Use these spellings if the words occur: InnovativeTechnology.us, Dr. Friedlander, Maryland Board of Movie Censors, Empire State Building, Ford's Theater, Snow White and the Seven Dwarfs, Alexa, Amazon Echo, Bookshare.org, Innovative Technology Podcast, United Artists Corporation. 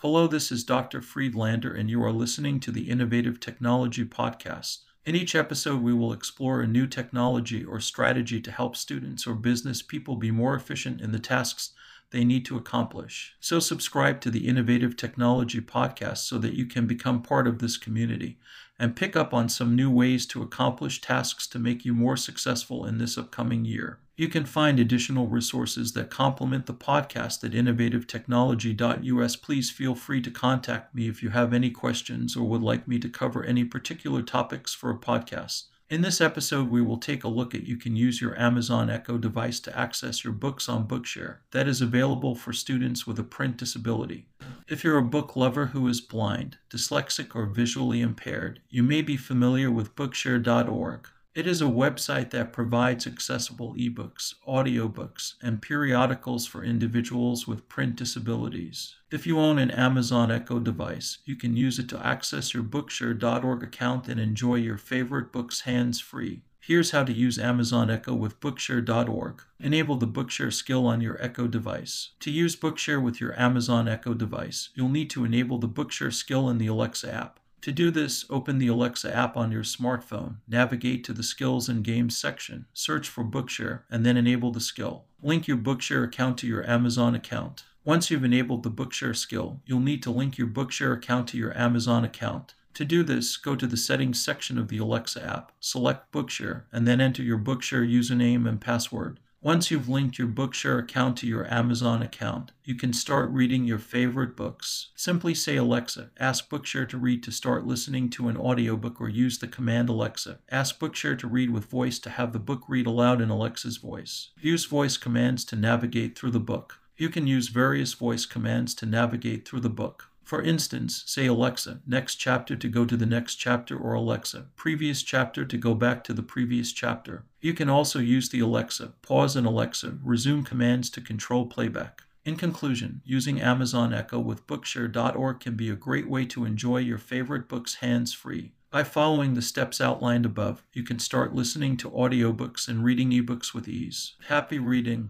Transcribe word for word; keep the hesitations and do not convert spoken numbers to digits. Hello, this is Doctor Friedlander, and you are listening to the Innovative Technology Podcast. In each episode, we will explore a new technology or strategy to help students or business people be more efficient in the tasks they need to accomplish. So subscribe to the Innovative Technology Podcast so that you can become part of this community and pick up on some new ways to accomplish tasks to make you more successful in this upcoming year. You can find additional resources that complement the podcast at innovative technology dot u s. Please feel free to contact me if you have any questions or would like me to cover any particular topics for a podcast. In this episode, we will take a look at how you can use your Amazon Echo device to access your books on Bookshare that is available for students with a print disability. If you're a book lover who is blind, dyslexic, or visually impaired, you may be familiar with Bookshare dot org. It is a website that provides accessible ebooks, audiobooks, and periodicals for individuals with print disabilities. If you own an Amazon Echo device, you can use it to access your Bookshare dot org account and enjoy your favorite books hands-free. Here's how to use Amazon Echo with Bookshare dot org. Enable the Bookshare skill on your Echo device. To use Bookshare with your Amazon Echo device, you'll need to enable the Bookshare skill in the Alexa app. To do this, open the Alexa app on your smartphone, navigate to the Skills and Games section, search for Bookshare, and then enable the skill. Link your Bookshare account to your Amazon account. Once you've enabled the Bookshare skill, you'll need to link your Bookshare account to your Amazon account. To do this, go to the Settings section of the Alexa app, select Bookshare, and then enter your Bookshare username and password. Once you've linked your Bookshare account to your Amazon account, you can start reading your favorite books. Simply say, "Alexa, ask Bookshare to read," to start listening to an audiobook, or use the command Alexa, ask Bookshare to read with voice to have the book read aloud in Alexa's voice. Use voice commands to navigate through the book. You can use various voice commands to navigate through the book. For instance, say, "Alexa, next chapter," to go to the next chapter, or "Alexa, previous chapter," to go back to the previous chapter. You can also use the Alexa pause and Alexa resume commands to control playback. In conclusion, using Amazon Echo with Bookshare dot org can be a great way to enjoy your favorite books hands-free. By following the steps outlined above, you can start listening to audiobooks and reading ebooks with ease. Happy reading!